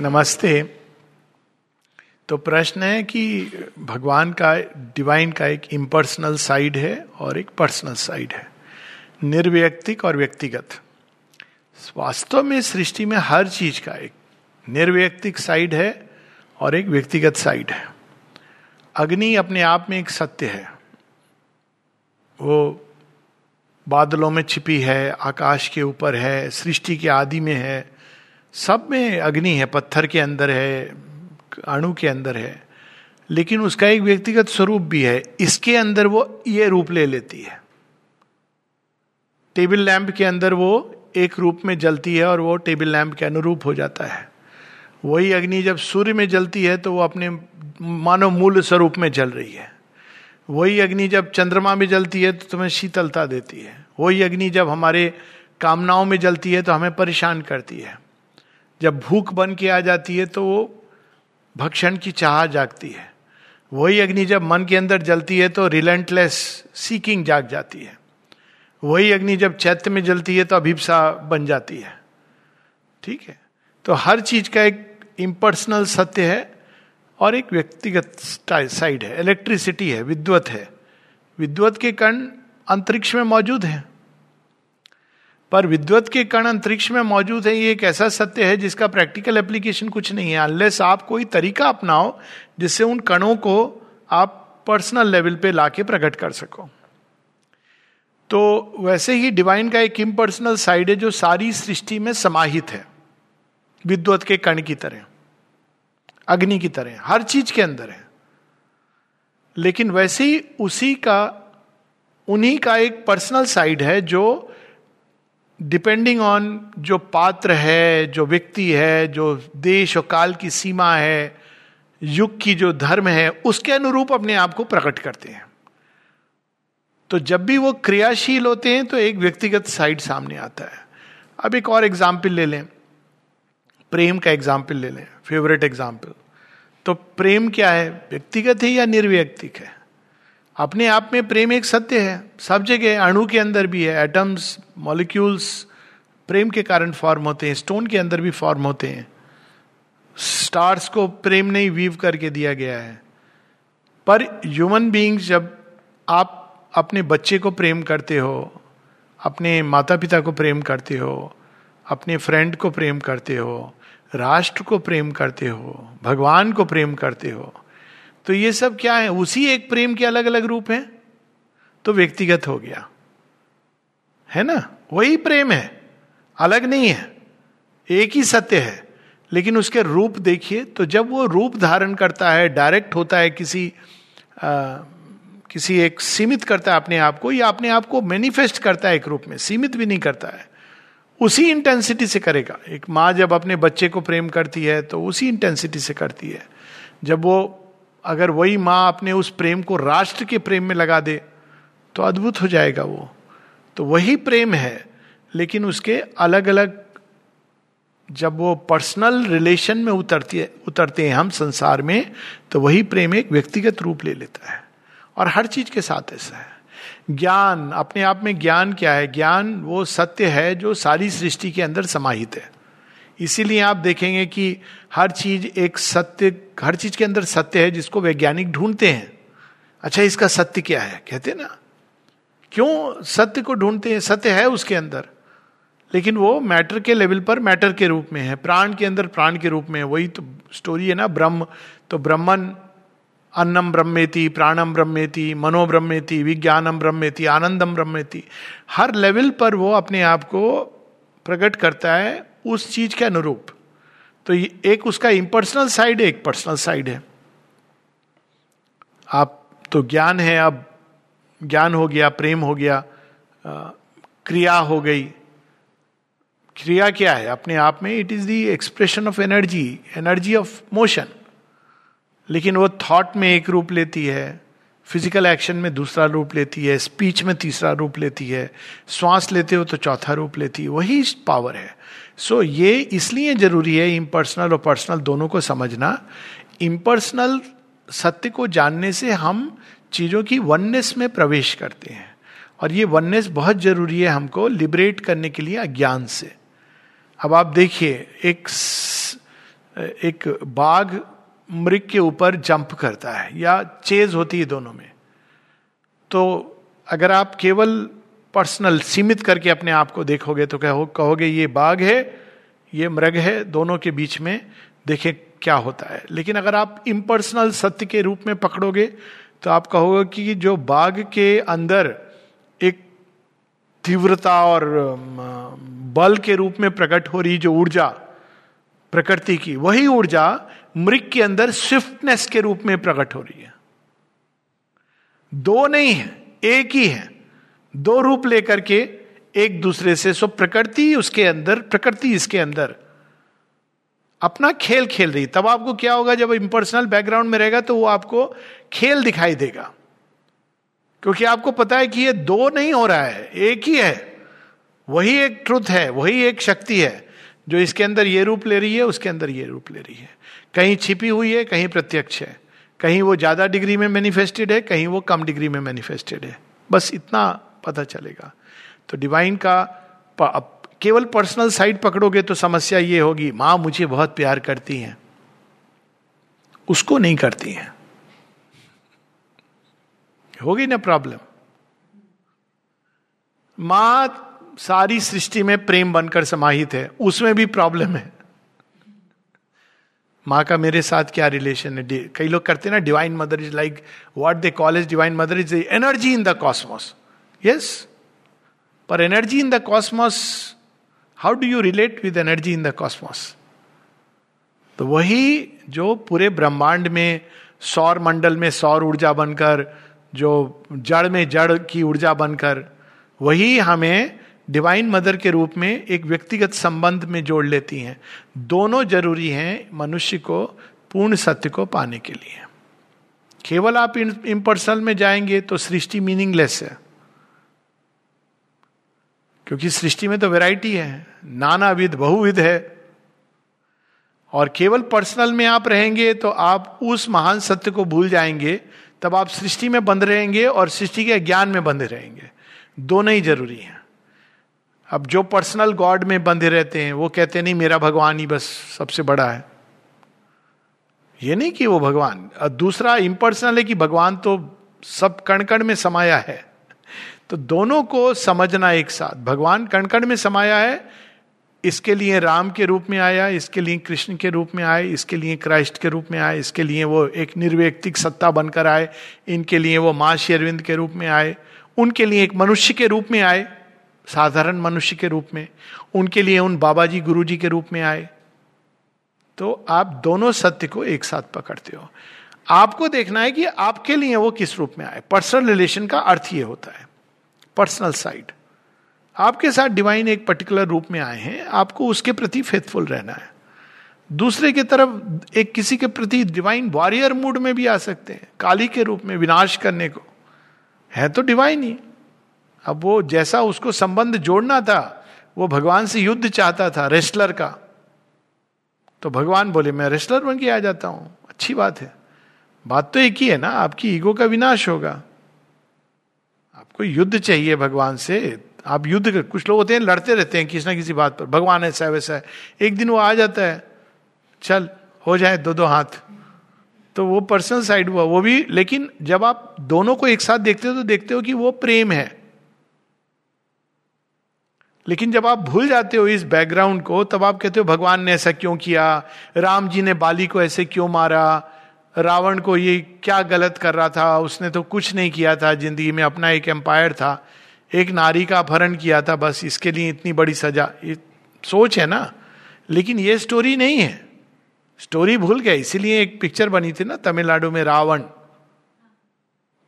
नमस्ते। तो प्रश्न है कि भगवान का, डिवाइन का एक इम्पर्सनल साइड है और एक पर्सनल साइड है, निर्वैयक्तिक और व्यक्तिगत। वास्तव में सृष्टि में हर चीज का एक निर्वैयक्तिक साइड है और एक व्यक्तिगत साइड है। अग्नि अपने आप में एक सत्य है, वो बादलों में छिपी है, आकाश के ऊपर है, सृष्टि के आदि में है, सब में अग्नि है, पत्थर के अंदर है, अणु के अंदर है। लेकिन उसका एक व्यक्तिगत स्वरूप भी है, इसके अंदर वो ये रूप ले लेती है। टेबल लैंप के अंदर वो एक रूप में जलती है और वो टेबल लैंप के अनुरूप हो जाता है। वही अग्नि जब सूर्य में जलती है तो वो अपने मानव मूल स्वरूप में जल रही है। वही अग्नि जब चंद्रमा में जलती है तो तुम्हें शीतलता देती है। वही अग्नि जब हमारे कामनाओं में जलती है तो हमें परेशान करती है। जब भूख बन के आ जाती है तो वो भक्षण की चाह जागती है। वही अग्नि जब मन के अंदर जलती है तो रिलेंटलेस सीकिंग जाग जाती है। वही अग्नि जब चैत्य में जलती है तो अभिप्सा बन जाती है। ठीक है, तो हर चीज का एक इम्पर्सनल सत्य है और एक व्यक्तिगत साइड है। इलेक्ट्रिसिटी है, विद्युत है, विद्युत के कण अंतरिक्ष में मौजूद हैं, पर विद्युत के कण अंतरिक्ष में मौजूद है ये एक ऐसा सत्य है जिसका प्रैक्टिकल एप्लीकेशन कुछ नहीं है, अनलेस आप कोई तरीका अपनाओ जिससे उन कणों को आप पर्सनल लेवल पे लाके प्रकट कर सको। तो वैसे ही डिवाइन का एक इम्पर्सनल साइड है जो सारी सृष्टि में समाहित है, विद्युत के कण की तरह, अग्नि की तरह, हर चीज के अंदर है। लेकिन वैसे ही उसी का, उन्हीं का एक पर्सनल साइड है जो डिपेंडिंग ऑन जो पात्र है, जो व्यक्ति है, जो देश और काल की सीमा है, युग की जो धर्म है, उसके अनुरूप अपने आप को प्रकट करते हैं। तो जब भी वो क्रियाशील होते हैं तो एक व्यक्तिगत साइड सामने आता है। अब एक और एग्जाम्पल ले लें, प्रेम का एग्जाम्पल ले लें, फेवरेट एग्जाम्पल। तो प्रेम क्या है, व्यक्तिगत है या निर्व्यक्तिक है? अपने आप में प्रेम एक सत्य है, सब जगह, अणु के अंदर भी है, एटम्स, मॉलिक्यूल्स प्रेम के कारण फॉर्म होते हैं, स्टोन के अंदर भी फॉर्म होते हैं, स्टार्स को प्रेम ने वीव करके दिया गया है। पर ह्यूमन बीइंग्स, जब आप अपने बच्चे को प्रेम करते हो, अपने माता पिता को प्रेम करते हो, अपने फ्रेंड को प्रेम करते हो, राष्ट्र को प्रेम करते हो, भगवान को प्रेम करते हो, तो ये सब क्या है, उसी एक प्रेम के अलग अलग रूप हैं। तो व्यक्तिगत हो गया, है ना, वही प्रेम है, अलग नहीं है, एक ही सत्य है। लेकिन उसके रूप देखिए, तो जब वो रूप धारण करता है, डायरेक्ट होता है, किसी एक सीमित करता है अपने आप को, या अपने आप को मैनिफेस्ट करता है एक रूप में, सीमित भी नहीं करता है, उसी इंटेंसिटी से करेगा। एक माँ जब अपने बच्चे को प्रेम करती है तो उसी इंटेंसिटी से करती है। जब वो, अगर वही माँ अपने उस प्रेम को राष्ट्र के प्रेम में लगा दे तो अद्भुत हो जाएगा वो। तो वही प्रेम है, लेकिन उसके अलग अलग, जब वो पर्सनल रिलेशन में उतरते हैं हम संसार में, तो वही प्रेम एक व्यक्तिगत रूप ले लेता है। और हर चीज के साथ ऐसा है। ज्ञान, अपने आप में ज्ञान क्या है, ज्ञान वो सत्य है जो सारी सृष्टि के अंदर समाहित है। इसीलिए आप देखेंगे कि हर चीज एक सत्य, हर चीज के अंदर सत्य है जिसको वैज्ञानिक ढूंढते हैं। अच्छा, इसका सत्य क्या है, कहते हैं ना, क्यों सत्य को ढूंढते हैं, सत्य है उसके अंदर, लेकिन वो मैटर के लेवल पर मैटर के रूप में है, प्राण के अंदर प्राण के रूप में है। वही तो स्टोरी है ना, ब्रह्म, तो ब्रह्मन अन्नम ब्रह्मेति, प्राणम ब्रह्मेति, मनो ब्रह्मेति, विज्ञानम ब्रह्मेति, आनंदम ब्रह्मेति। हर लेवल पर वो अपने आप को प्रकट करता है उस चीज के अनुरूप। तो एक उसका इम्पर्सनल साइड है, एक पर्सनल साइड है। आप तो ज्ञान है, अब ज्ञान हो गया, प्रेम हो गया, क्रिया हो गई। क्रिया क्या है अपने आप में, it is the expression of energy, energy of motion. लेकिन वो थॉट में एक रूप लेती है, फिजिकल एक्शन में दूसरा रूप लेती है, स्पीच में तीसरा रूप लेती है, श्वास लेते हो तो चौथा रूप लेती है, वही पावर है। सो ये इसलिए जरूरी है इम्पर्सनल और पर्सनल दोनों को समझना। इम्पर्सनल सत्य को जानने से हम चीज़ों की वननेस में प्रवेश करते हैं, और ये वननेस बहुत जरूरी है हमको लिबरेट करने के लिए अज्ञान से। अब आप देखिए, एक एक बाघ मृग के ऊपर जंप करता है या चेज होती है दोनों में, तो अगर आप केवल पर्सनल सीमित करके अपने आप को देखोगे तो कहोगे ये बाघ है, ये मृग है, दोनों के बीच में देखें क्या होता है। लेकिन अगर आप इम्पर्सनल सत्य के रूप में पकड़ोगे तो आप कहोगे कि जो बाघ के अंदर एक तीव्रता और बल के रूप में प्रकट हो रही जो ऊर्जा प्रकृति की, वही ऊर्जा मृग के अंदर स्विफ्टनेस के रूप में प्रकट हो रही है। दो नहीं है, एक ही है, दो रूप लेकर के एक दूसरे से। सो प्रकृति उसके अंदर, प्रकृति इसके अंदर अपना खेल खेल रही। तब आपको क्या होगा, जब इम्पर्सनल बैकग्राउंड में रहेगा तो वो आपको खेल दिखाई देगा, क्योंकि आपको पता है कि ये दो नहीं हो रहा है, एक ही है, वही एक ट्रुथ है, वही एक शक्ति है जो इसके अंदर ये रूप ले रही है, उसके अंदर ये रूप ले रही है। कहीं छिपी हुई है, कहीं प्रत्यक्ष है, कहीं वो ज्यादा डिग्री में मैनिफेस्टेड है, कहीं वो कम डिग्री में मैनिफेस्टेड है। बस इतना पता चलेगा। तो डिवाइन का केवल पर्सनल साइड पकड़ोगे तो समस्या ये होगी, माँ मुझे बहुत प्यार करती है, उसको नहीं करती है, होगी ना प्रॉब्लम। माँ सारी सृष्टि में प्रेम बनकर समाहित है, उसमें भी प्रॉब्लम है। माँ का मेरे साथ क्या रिलेशन है? कई लोग करते ना, divine mother is like what they call as divine mother is the energy in the cosmos. Yes, पर energy in the cosmos, how do you relate with energy in the cosmos? तो वही जो पूरे ब्रह्मांड में सौर मंडल में सौर ऊर्जा बनकर, जो जड़ में जड़ की ऊर्जा बनकर, वही हमें डिवाइन मदर के रूप में एक व्यक्तिगत संबंध में जोड़ लेती हैं। दोनों जरूरी हैं मनुष्य को पूर्ण सत्य को पाने के लिए। केवल आप इम्पर्सनल में जाएंगे तो सृष्टि मीनिंगलेस है, क्योंकि सृष्टि में तो वैरायटी है, नानाविध बहुविध है। और केवल पर्सनल में आप रहेंगे तो आप उस महान सत्य को भूल जाएंगे, तब आप सृष्टि में बंध रहेंगे और सृष्टि के ज्ञान में बंधे रहेंगे। दोनों ही जरूरी हैं। अब जो पर्सनल गॉड में बंधे रहते हैं वो कहते नहीं मेरा भगवान ही बस सबसे बड़ा है, ये नहीं कि वो भगवान। और दूसरा इम्पर्सनल है कि भगवान तो सब कण कण में समाया है। तो दोनों को समझना एक साथ, भगवान कण कण में समाया है, इसके लिए राम के रूप में आया, इसके लिए कृष्ण के रूप में आए, इसके लिए क्राइस्ट के रूप में आए, इसके लिए वो एक निर्वैयक्तिक सत्ता बनकर आए, इनके लिए वो माँ श्री अरविंद के रूप में आए, उनके लिए एक मनुष्य के रूप में आए, साधारण मनुष्य के रूप में, उनके लिए उन बाबा जी गुरु जी के रूप में आए। तो आप दोनों सत्य को एक साथ पकड़ते हो। आपको देखना है कि आपके लिए वो किस रूप में आए। पर्सनल रिलेशन का अर्थ ये होता है, पर्सनल साइड। आपके साथ डिवाइन एक पर्टिकुलर रूप में आए हैं, आपको उसके प्रति फेथफुल रहना है। दूसरे की तरफ एक किसी के प्रति डिवाइन वॉरियर मूड में भी आ सकते हैं, काली के रूप में विनाश करने को है तो डिवाइन ही। अब वो जैसा उसको संबंध जोड़ना था, वो भगवान से युद्ध चाहता था रेस्लर का, तो भगवान बोले मैं रेस्लर बन के आ जाता हूं, अच्छी बात है। बात तो एक ही है ना, आपकी ईगो का विनाश होगा। कोई युद्ध चाहिए भगवान से, आप युद्ध कर। कुछ लोग होते हैं लड़ते रहते हैं किसी ना किसी बात पर, भगवान ऐसा है वैसा है, एक दिन वो आ जाता है, चल हो जाए दो दो हाथ, तो वो पर्सनल साइड हुआ वो भी। लेकिन जब आप दोनों को एक साथ देखते हो तो देखते हो कि वो प्रेम है। लेकिन जब आप भूल जाते हो इस बैकग्राउंड को, तब आप कहते हो भगवान ने ऐसा क्यों किया, राम जी ने बाली को ऐसे क्यों मारा, रावण को ये क्या गलत कर रहा था, उसने तो कुछ नहीं किया था जिंदगी में, अपना एक एम्पायर था, एक नारी का अपहरण किया था, बस इसके लिए इतनी बड़ी सजा। ये सोच है ना, लेकिन ये स्टोरी नहीं है। स्टोरी भूल गए, इसीलिए एक पिक्चर बनी थी ना तमिलनाडु में रावण,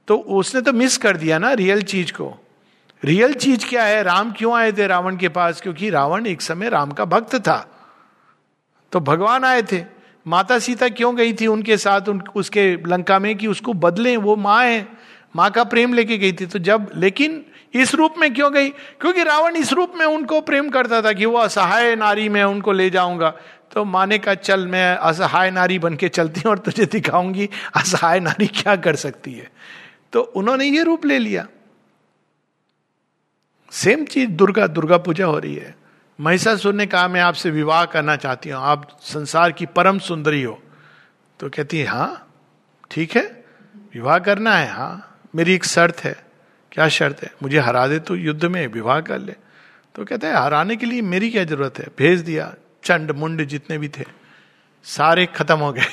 तो उसने तो मिस कर दिया ना रियल चीज को। रियल चीज क्या है, राम क्यों आए थे रावण के पास, क्योंकि रावण एक समय राम का भक्त था, तो भगवान आए थे। माता सीता क्यों गई थी उनके साथ उसके लंका में, कि उसको बदलें, वो माँ है, माँ का प्रेम लेके गई थी। तो जब, लेकिन इस रूप में क्यों गई, क्योंकि रावण इस रूप में उनको प्रेम करता था कि वो असहाय नारी में उनको ले जाऊंगा। तो माँ ने कहा चल मैं असहाय नारी बन के चलती हूँ और तुझे दिखाऊंगी असहाय नारी क्या कर सकती है। तो उन्होंने ये रूप ले लिया। सेम चीज दुर्गा, दुर्गा पूजा हो रही है, महिषासुर ने कहा मैं आपसे विवाह करना चाहती हूँ, आप संसार की परम सुंदरी हो। तो कहती है हाँ ठीक है विवाह करना है, हाँ मेरी एक शर्त है। क्या शर्त है? मुझे हरा दे तो युद्ध में, विवाह कर ले। तो कहते हैं हराने के लिए मेरी क्या जरूरत है, भेज दिया, चंड मुंड जितने भी थे सारे खत्म हो गए।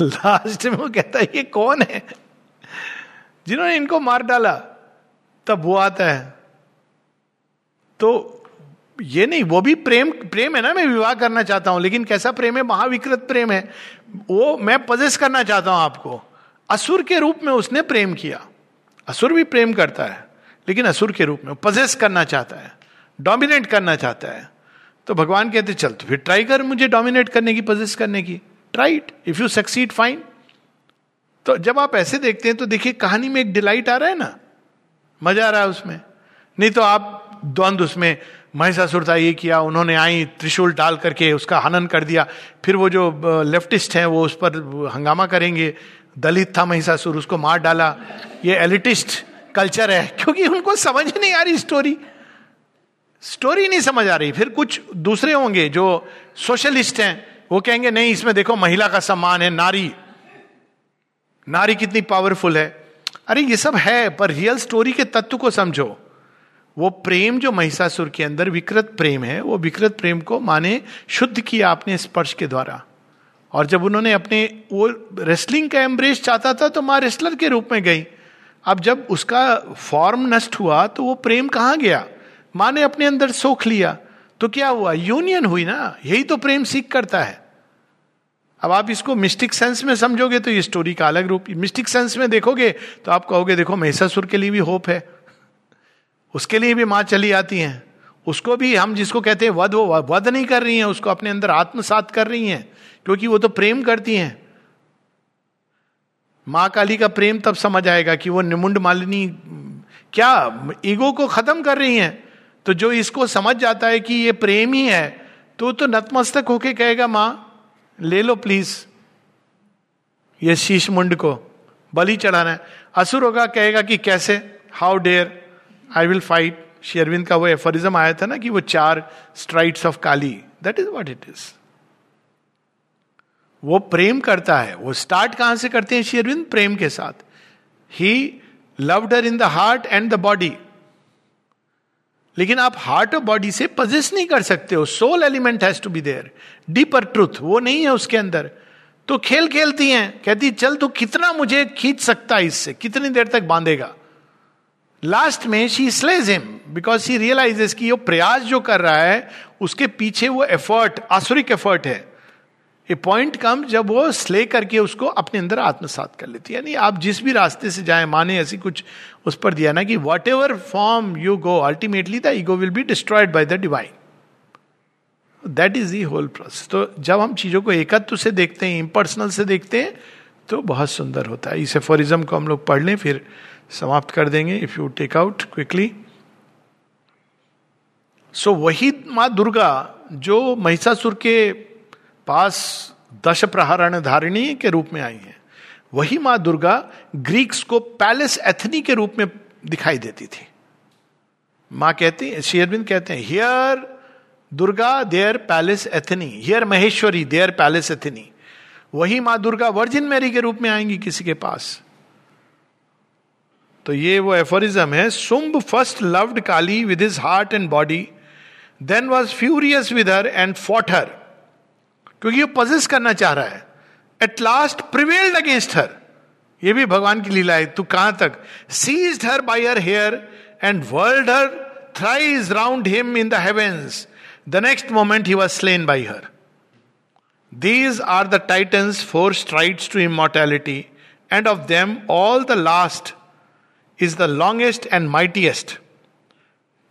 लास्ट में वो कहता है ये कौन है जिन्होंने इनको मार डाला? तब वो आता है। तो ये नहीं, वो भी प्रेम, प्रेम है ना, मैं विवाह करना चाहता हूं, लेकिन कैसा प्रेम है? महाविकृत प्रेम है। वो मैं पजेस करना चाहता हूं आपको। असुर के रूप में उसने प्रेम किया, असुर भी प्रेम करता है लेकिन असुर के रूप में, पजेस करना चाहता है, डोमिनेट करना चाहता है। तो भगवान कहते चल तो फिर ट्राई कर मुझे डोमिनेट करने की, पजेस करने की, try if you succeed fine. तो जब आप ऐसे देखते हैं तो देखिए कहानी में एक डिलाइट आ रहा है ना, मजा आ रहा है उसमें। नहीं तो आप द्वंद्व, उसमें महिषासुर था ये किया, उन्होंने आई त्रिशूल डाल करके उसका हनन कर दिया, फिर वो जो लेफ्टिस्ट हैं वो उस पर हंगामा करेंगे, दलित था महिषासुर उसको मार डाला। ये एलिटिस्ट कल्चर है क्योंकि उनको समझ नहीं आ रही स्टोरी नहीं समझ आ रही। फिर कुछ दूसरे होंगे जो सोशलिस्ट हैं, वो कहेंगे नहीं इसमें देखो महिला का सम्मान है, नारी कितनी पावरफुल है। अरे ये सब है पर रियल स्टोरी के तत्व को समझो। वो प्रेम जो महिषासुर के अंदर विकृत प्रेम है, वो विकृत प्रेम को माने शुद्ध किया आपने स्पर्श के द्वारा। और जब उन्होंने अपने वो रेस्लिंग का एम्ब्रेस चाहता था तो माँ रेस्लर के रूप में गई। अब जब उसका फॉर्म नष्ट हुआ तो वो प्रेम कहाँ गया? माँ ने अपने अंदर सोख लिया। तो क्या हुआ? यूनियन हुई ना। यही तो प्रेम सीख करता है। अब आप इसको मिस्टिक सेंस में समझोगे तो ये स्टोरी का अलग रूप, मिस्टिक सेंस में देखोगे तो आप कहोगे देखो महिषासुर के लिए भी होप है, उसके लिए भी माँ चली आती हैं, उसको भी हम जिसको कहते हैं वध, वो वध नहीं कर रही हैं, उसको अपने अंदर आत्मसात कर रही हैं क्योंकि वो तो प्रेम करती हैं। माँ काली का प्रेम तब समझ आएगा कि वो निमुंड मालिनी क्या ईगो को खत्म कर रही हैं। तो जो इसको समझ जाता है कि ये प्रेम ही है तो नतमस्तक होके कहेगा माँ ले लो प्लीज ये शीश मुंड को बलि चढ़ाना है। असुर होगा कहेगा कि कैसे, how dare I will fight. Shri Arvind का वो एफरिज्म आया था ना कि वो 4 strides of Kali, that is what it is. वो प्रेम करता है। वो स्टार्ट कहां से करते हैं श्री अरविंद? प्रेम के साथ। He loved her in the heart and the body. लेकिन आप हार्ट और बॉडी से पजेस नहीं कर सकते हो, soul element has to be there, deeper truth वो नहीं है उसके अंदर। तो खेल खेलती हैं, कहती चल तू कितना मुझे खींच सकता है, इससे कितनी देर तक बांधेगा। लास्ट में she slays him because she realises कि ये प्रयास जो कर रहा है उसके पीछे वो एफर्ट, आसुरिक एफर्ट है। ए पॉइंट कम जब वो स्ले करके उसको अपने अंदर आत्मसात कर लेती है। यानी आप जिस भी रास्ते से जाएं, माने ऐसी कुछ उस पर दिया ना कि whatever form you go ultimately the ego will be destroyed by the divine, that is the whole process. तो जब हम चीज़ों को एकत्व से देखते हैं, इम्पर्सनल से देखते हैं तो बहुत सुंदर होता है। इस एफोरिज्म को हम लोग पढ़ लें फिर समाप्त कर देंगे। If you take out quickly, so वही माँ दुर्गा जो महिषासुर के पास 10 प्रहरण धारिणी के रूप में आई है, वही माँ दुर्गा ग्रीक्स को पैलेस एथनी के रूप में दिखाई देती थी। माँ कहती है, श्री अरविंद कहते हैं here Durga there Pallas Athene, here Maheshwari there Pallas Athene. वही माँ दुर्गा वर्जिन मैरी के रूप में आएंगी किसी के पास। तो ये वो एफोरिज्म है। Sumb first loved Kali with his heart and body, then was furious with her and fought her, क्योंकि ये पजेस करना चाह रहा है। At last prevailed against her, ये भी भगवान की लीला है। तू कहां तक? Seized her by her hair and whirled her thrice round him in the heavens, the next moment he was slain by her. These are the titans 4 strides to immortality, and of them all the last is the longest and mightiest.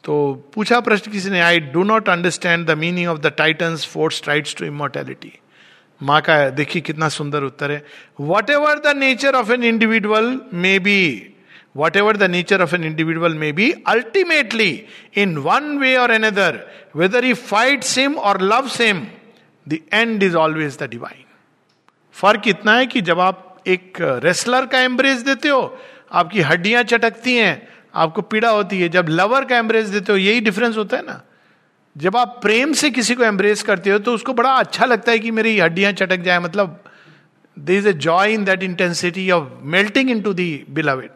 तो पूछा प्रश्न किसी ने, I do not understand the meaning of the titans 4 strides to immortality. माँ का देखिए कितना सुंदर उत्तर है। Whatever the nature of an individual may be, whatever the nature of an individual may be, ultimately in one way or another, whether he fights him or loves him, the end is always the divine. फर्क इतना है कि जब आप एक wrestler का embrace देते हो आपकी हड्डियां चटकती हैं, आपको पीड़ा होती है। जब लवर का एम्ब्रेस देते हो, यही डिफरेंस होता है ना। जब आप प्रेम से किसी को एम्ब्रेस करते हो तो उसको बड़ा अच्छा लगता है कि मेरी हड्डियां चटक जाए, मतलब there is a joy in that intensity of melting into the beloved.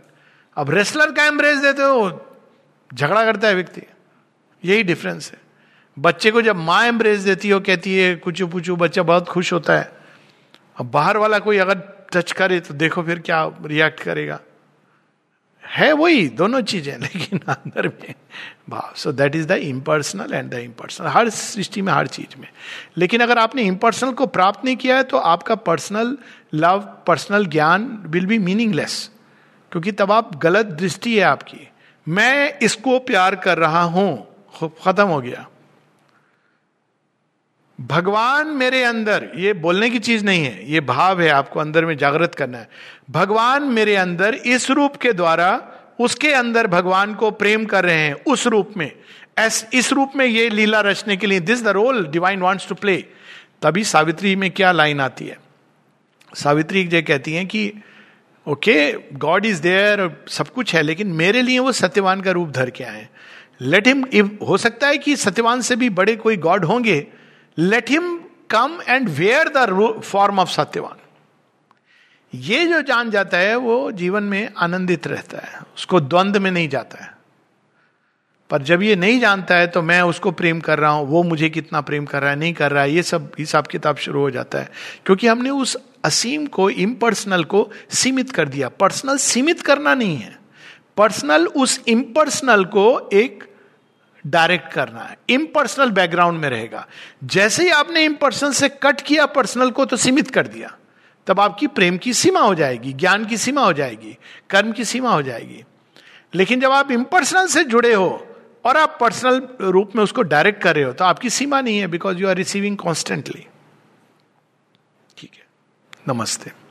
अब रेस्लर का एम्ब्रेस देते हो, झगड़ा करता है व्यक्ति। यही डिफरेंस है। बच्चे को जब माँ एम्ब्रेस देती हो, कहती है कुचू पुचू, बच्चा बहुत खुश होता है। अब बाहर वाला कोई अगर टच करे तो देखो फिर क्या रिएक्ट करेगा। है वही दोनों चीजें, लेकिन अंदर में भाव। So that is the impersonal and the impersonal, हर सृष्टि में, हर चीज में। लेकिन अगर आपने इम्पर्सनल को प्राप्त नहीं किया है तो आपका पर्सनल लव, पर्सनल ज्ञान विल बी मीनिंगलेस, क्योंकि तब आप, गलत दृष्टि है आपकी। मैं इसको प्यार कर रहा हूं, खत्म हो गया। भगवान मेरे अंदर, ये बोलने की चीज नहीं है, ये भाव है, आपको अंदर में जागृत करना है। भगवान मेरे अंदर इस रूप के द्वारा, उसके अंदर भगवान को प्रेम कर रहे हैं उस रूप में, इस रूप में ये लीला रचने के लिए, this the role divine wants to play. तभी सावित्री में क्या लाइन आती है, सावित्री जी कहती हैं कि ओके, गॉड इज देयर, सब कुछ है, लेकिन मेरे लिए वो सत्यवान का रूप धर के आए। लेट हिम, हो सकता है कि सत्यवान से भी बड़े कोई गॉड होंगे, let him come and where the form of Satyavan. ये जो जान जाता है वो जीवन में आनंदित रहता है, उसको द्वंद्व में नहीं जाता है। पर जब ये नहीं जानता है तो मैं उसको प्रेम कर रहा हूं, वो मुझे कितना प्रेम कर रहा है, नहीं कर रहा है, ये सब हिसाब किताब शुरू हो जाता है, क्योंकि हमने उस असीम को, इम्पर्सनल को सीमित कर दिया। पर्सनल सीमित करना नहीं है, पर्सनल उस इम्पर्सनल को एक डायरेक्ट करना है। इम्पर्सनल बैकग्राउंड में रहेगा। जैसे ही आपने इम्पर्सनल से कट किया पर्सनल को, तो सीमित कर दिया, तब आपकी प्रेम की सीमा हो जाएगी, ज्ञान की सीमा हो जाएगी, कर्म की सीमा हो जाएगी। लेकिन जब आप इम्पर्सनल से जुड़े हो और आप पर्सनल रूप में उसको डायरेक्ट कर रहे हो, तो आपकी सीमा नहीं है, because you are receiving constantly. ठीक है, नमस्ते।